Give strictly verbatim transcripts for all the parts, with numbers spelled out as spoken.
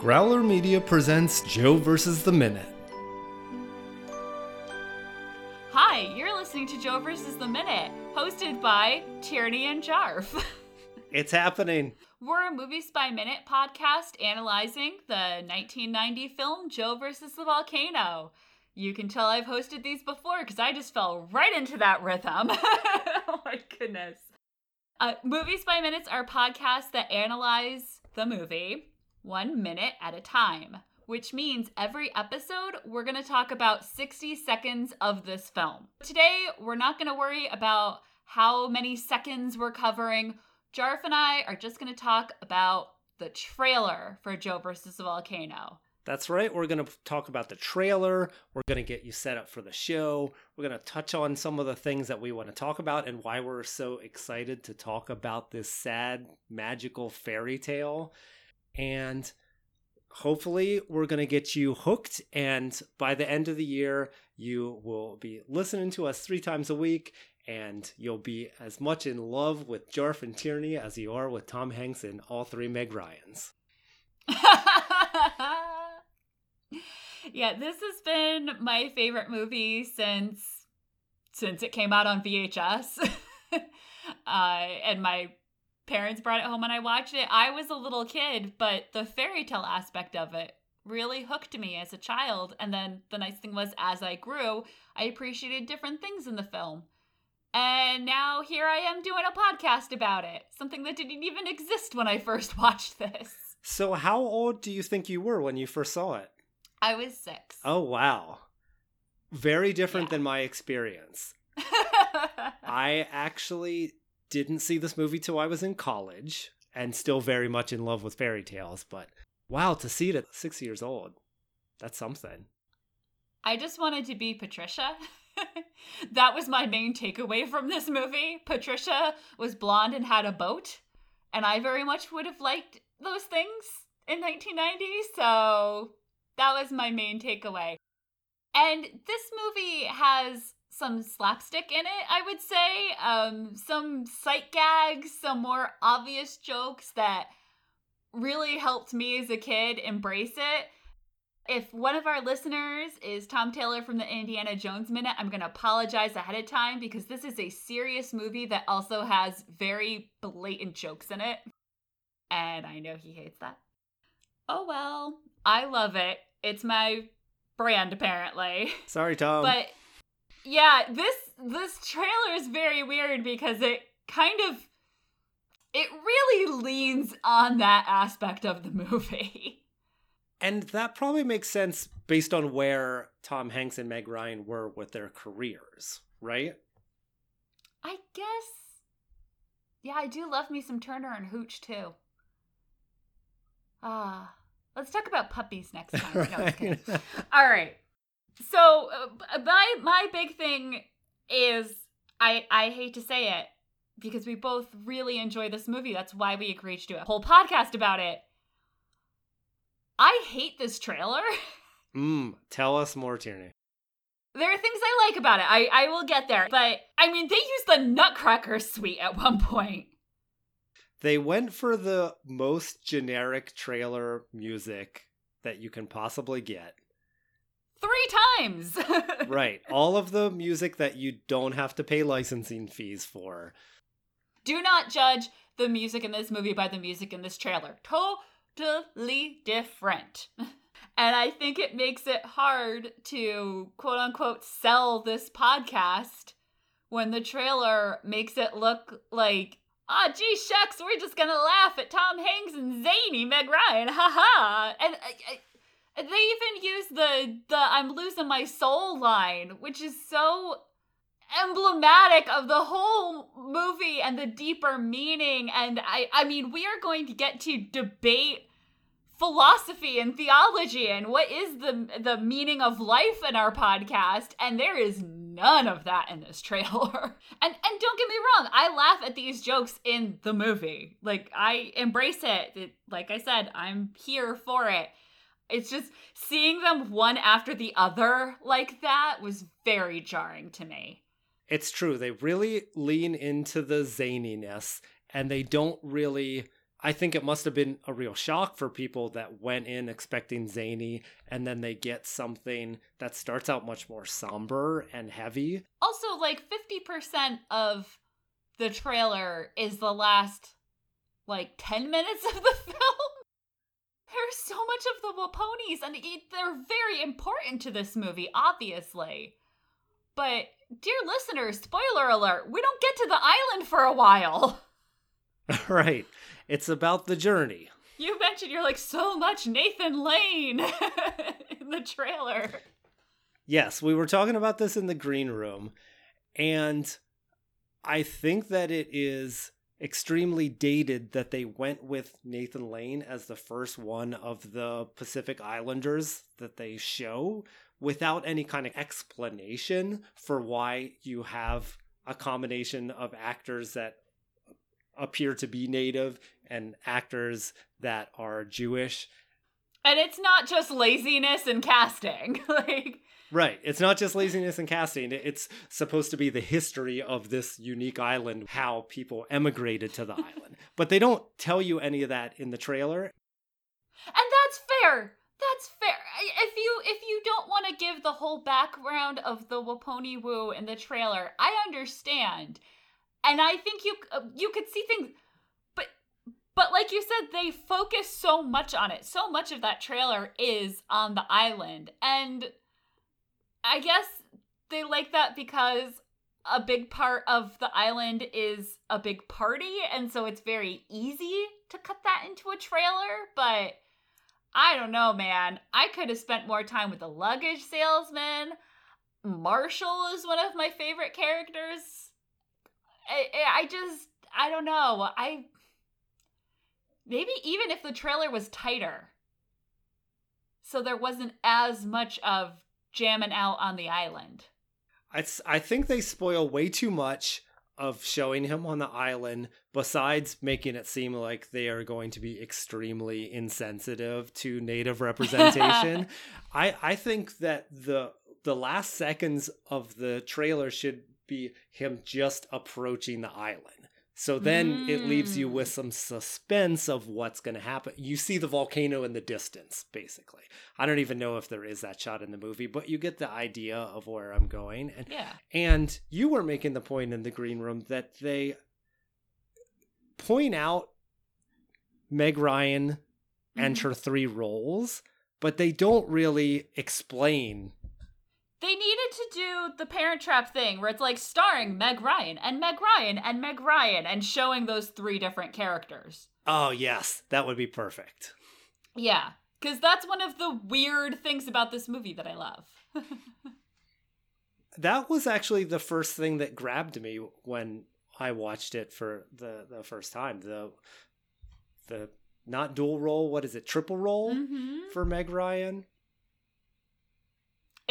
Growler Media presents Joe versus the Minute. Hi, you're listening to Joe versus the Minute, hosted by Tierney and Jarf. It's happening. We're a Movies by Minute podcast analyzing the nineteen ninety film Joe versus the Volcano. You can tell I've hosted these before because I just fell right into that rhythm. Oh my goodness. Uh, Movies by Minutes are podcasts that analyze the movie one minute at a time, which means every episode we're going to talk about sixty seconds of this film. Today, we're not going to worry about how many seconds we're covering. Jarf and I are just going to talk about the trailer for Joe versus the Volcano. That's right. We're going to talk about the trailer. We're going to get you set up for the show. We're going to touch on some of the things that we want to talk about and why we're so excited to talk about this sad, magical fairy tale. And hopefully we're going to get you hooked. And by the end of the year, you will be listening to us three times a week. And you'll be as much in love with Jarf and Tierney as you are with Tom Hanks and all three Meg Ryans. Yeah, this has been my favorite movie since since it came out on V H S. uh, and my parents brought it home and I watched it. I was a little kid, but the fairy tale aspect of it really hooked me as a child. And then the nice thing was, as I grew, I appreciated different things in the film. And now here I am doing a podcast about it, something that didn't even exist when I first watched this. So how old do you think you were when you first saw it? I was six. Oh, wow. Very different yeah. than my experience. I actually didn't see this movie till I was in college and still very much in love with fairy tales. But wow, to see it at six years old, that's something. I just wanted to be Patricia. That was my main takeaway from this movie. Patricia was blonde and had a boat. And I very much would have liked those things in nineteen ninety. So that was my main takeaway. And this movie has some slapstick in it, I would say. Um, some sight gags, some more obvious jokes that really helped me as a kid embrace it. If one of our listeners is Tom Taylor from the Indiana Jones Minute, I'm going to apologize ahead of time because this is a serious movie that also has very blatant jokes in it. And I know he hates that. Oh, well. I love it. It's my brand, apparently. Sorry, Tom. But yeah, this this trailer is very weird because it kind of, it really leans on that aspect of the movie. And that probably makes sense based on where Tom Hanks and Meg Ryan were with their careers, right? I guess. Yeah, I do love me some Turner and Hooch, too. Ah. Uh. Let's talk about puppies next time. Right. No, it's good. All right. So uh, my my big thing is I I hate to say it because we both really enjoy this movie. That's why we agreed to do a whole podcast about it. I hate this trailer. Mm, tell us more, Tierney. There are things I like about it. I, I will get there. But, I mean, they used the Nutcracker suite at one point. They went for the most generic trailer music that you can possibly get. Three times! Right. All of the music that you don't have to pay licensing fees for. Do not judge the music in this movie by the music in this trailer. Totally different. And I think it makes it hard to, quote-unquote, sell this podcast when the trailer makes it look like, ah, oh, gee shucks, we're just gonna laugh at Tom Hanks and zany Meg Ryan, haha. And I, I, they even use the, the I'm losing my soul line, which is so emblematic of the whole movie and the deeper meaning. And I, I mean, we are going to get to debate philosophy and theology and what is the, the meaning of life in our podcast, and there is no none of that in this trailer. And and don't get me wrong, I laugh at these jokes in the movie. Like, I embrace it. it. Like I said, I'm here for it. It's just seeing them one after the other like that was very jarring to me. It's true. They really lean into the zaniness, and they don't really, I think it must have been a real shock for people that went in expecting zany, and then they get something that starts out much more somber and heavy. Also, like, fifty percent of the trailer is the last, like, ten minutes of the film. There's so much of the Waponis, and they're very important to this movie, obviously. But, dear listeners, spoiler alert, we don't get to the island for a while. Right. It's about the journey. You mentioned you're like, so much Nathan Lane in the trailer. Yes, we were talking about this in the green room. And I think that it is extremely dated that they went with Nathan Lane as the first one of the Pacific Islanders that they show without any kind of explanation for why you have a combination of actors that appear to be native and actors that are Jewish. And it's not just laziness and casting. like Right. It's not just laziness and casting. It's supposed to be the history of this unique island, how people emigrated to the island. But they don't tell you any of that in the trailer. And that's fair. That's fair. If you if you don't want to give the whole background of the Waponi Woo in the trailer, I understand. And I think you you could see things, but but like you said, they focus so much on it. So much of that trailer is on the island. And I guess they like that because a big part of the island is a big party. And so it's very easy to cut that into a trailer. But I don't know, man. I could have spent more time with the luggage salesman. Marshall is one of my favorite characters. I, I just, I don't know. I, maybe even if the trailer was tighter, so there wasn't as much of jamming out on the island. I, I think they spoil way too much of showing him on the island, besides making it seem like they are going to be extremely insensitive to Native representation. I, I think that the, the last seconds of the trailer should be him just approaching the island. So then mm. it leaves you with some suspense of what's going to happen. You see the volcano in the distance, basically. I don't even know if there is that shot in the movie, but you get the idea of where I'm going. And, yeah. and you were making the point in the green room that they point out Meg Ryan mm-hmm. and her three roles, but they don't really explain. They needed to do the Parent Trap thing where it's like starring Meg Ryan and Meg Ryan and Meg Ryan and showing those three different characters. Oh, yes. That would be perfect. Yeah, because that's one of the weird things about this movie that I love. That was actually the first thing that grabbed me when I watched it for the, the first time. The, the not dual role, what is it, triple role mm-hmm. for Meg Ryan?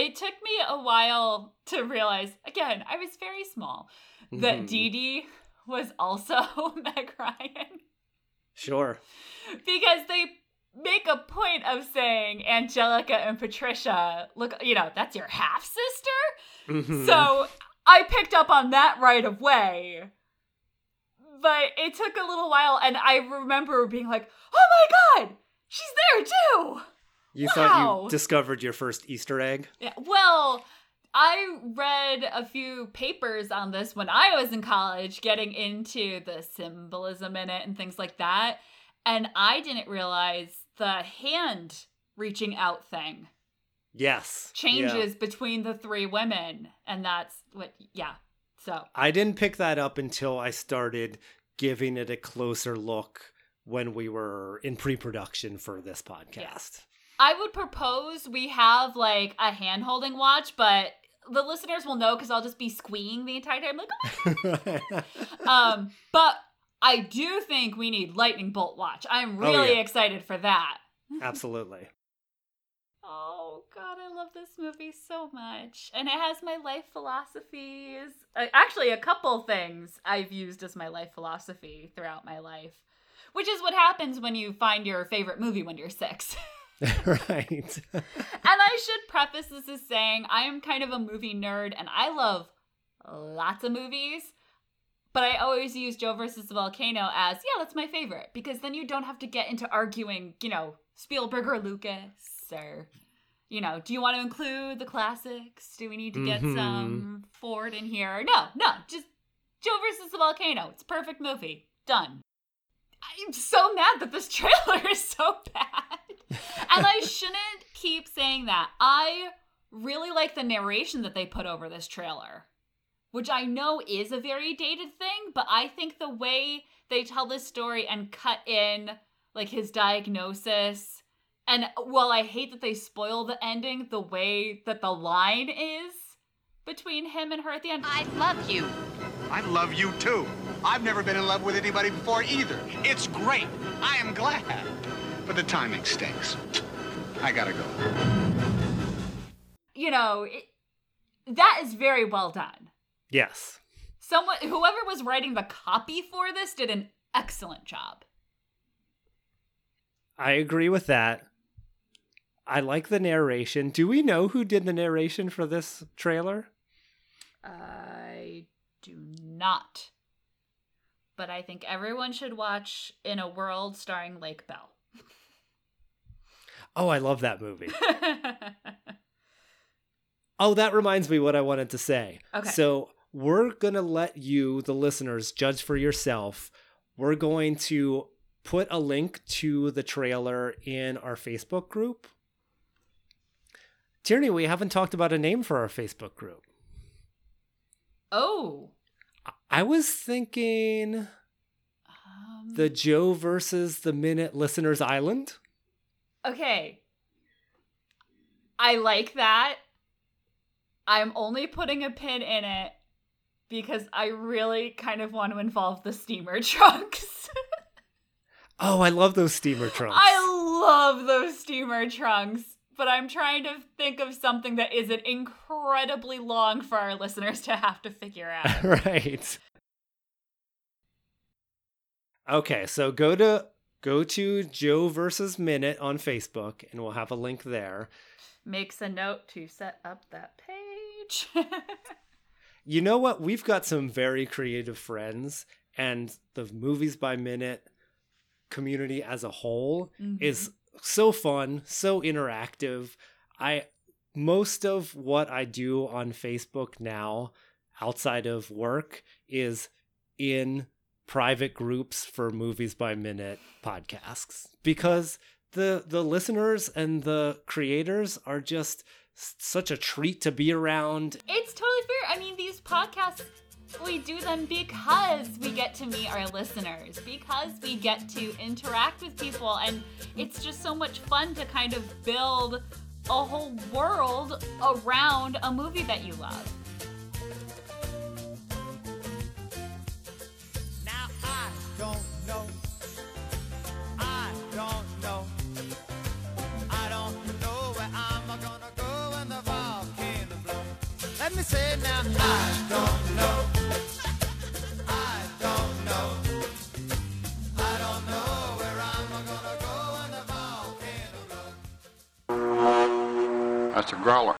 It took me a while to realize, again, I was very small, that mm-hmm. Dee Dee was also Meg Ryan. Sure. Because they make a point of saying Angelica and Patricia, look, you know, that's your half sister. Mm-hmm. So I picked up on that right away. But it took a little while, and I remember being like, oh my God, she's there too. You wow. thought you discovered your first Easter egg? Yeah. Well, I read a few papers on this when I was in college, getting into the symbolism in it and things like that. And I didn't realize the hand reaching out thing. Yes. Changes yeah. between the three women. And that's what, yeah. So I didn't pick that up until I started giving it a closer look when we were in pre-production for this podcast. Yeah. I would propose we have, like, a hand-holding watch, but the listeners will know because I'll just be squeeing the entire time. Like, oh. um, but I do think we need lightning bolt watch. I'm really oh, yeah. excited for that. Absolutely. Oh, God, I love this movie so much. And it has my life philosophies. Actually, a couple things I've used as my life philosophy throughout my life, which is what happens when you find your favorite movie when you're six. Right. And I should preface this as saying I am kind of a movie nerd and I love lots of movies, But I always use Joe versus the Volcano as, yeah, that's my favorite. Because then you don't have to get into arguing, you know, Spielberg or Lucas or, you know, do you want to include the classics? Do we need to get mm-hmm. some Ford in here? No, no, just Joe versus the Volcano. It's a perfect movie. Done. I'm so mad that this trailer is so bad. And I shouldn't keep saying that. I really like the narration that they put over this trailer, which I know is a very dated thing, but I think the way they tell this story and cut in, like, his diagnosis, and while I hate that they spoil the ending, the way that the line is between him and her at the end. I love you. I love you, too. I've never been in love with anybody before, either. It's great. I am glad. But the timing stinks. I gotta go. You know, it, that is very well done. Yes. Someone, whoever was writing the copy for this did an excellent job. I agree with that. I like the narration. Do we know who did the narration for this trailer? I do not. But I think everyone should watch In a World starring Lake Bell. Oh, I love that movie. Oh, that reminds me what I wanted to say. Okay. So we're going to let you, the listeners, judge for yourself. We're going to put a link to the trailer in our Facebook group. Tierney, we haven't talked about a name for our Facebook group. Oh. I was thinking um, the Joe versus the Minute Listeners Island. Okay. I like that. I'm only putting a pin in it because I really kind of want to involve the steamer trunks. Oh, I love those steamer trunks. I love those steamer trunks, but I'm trying to think of something that isn't incredibly long for our listeners to have to figure out. Right. Okay, so go to go to Joe versus Minute on Facebook and we'll have a link there. Makes a note to set up that page. You know what? We've got some very creative friends, and the Movies by Minute community as a whole mm-hmm. is so fun, so interactive. I most of what I do on Facebook now, outside of work, is in private groups for Movies by Minute podcasts because the the listeners and the creators are just such a treat to be around. It's totally fair. I mean, these podcasts, we do them because we get to meet our listeners, because we get to interact with people, and it's just so much fun to kind of build a whole world around a movie that you love. Now I don't know. I don't know. Let me say now, I don't know. I don't know. I don't know where I'm gonna go when the volcano blows. That's a growler.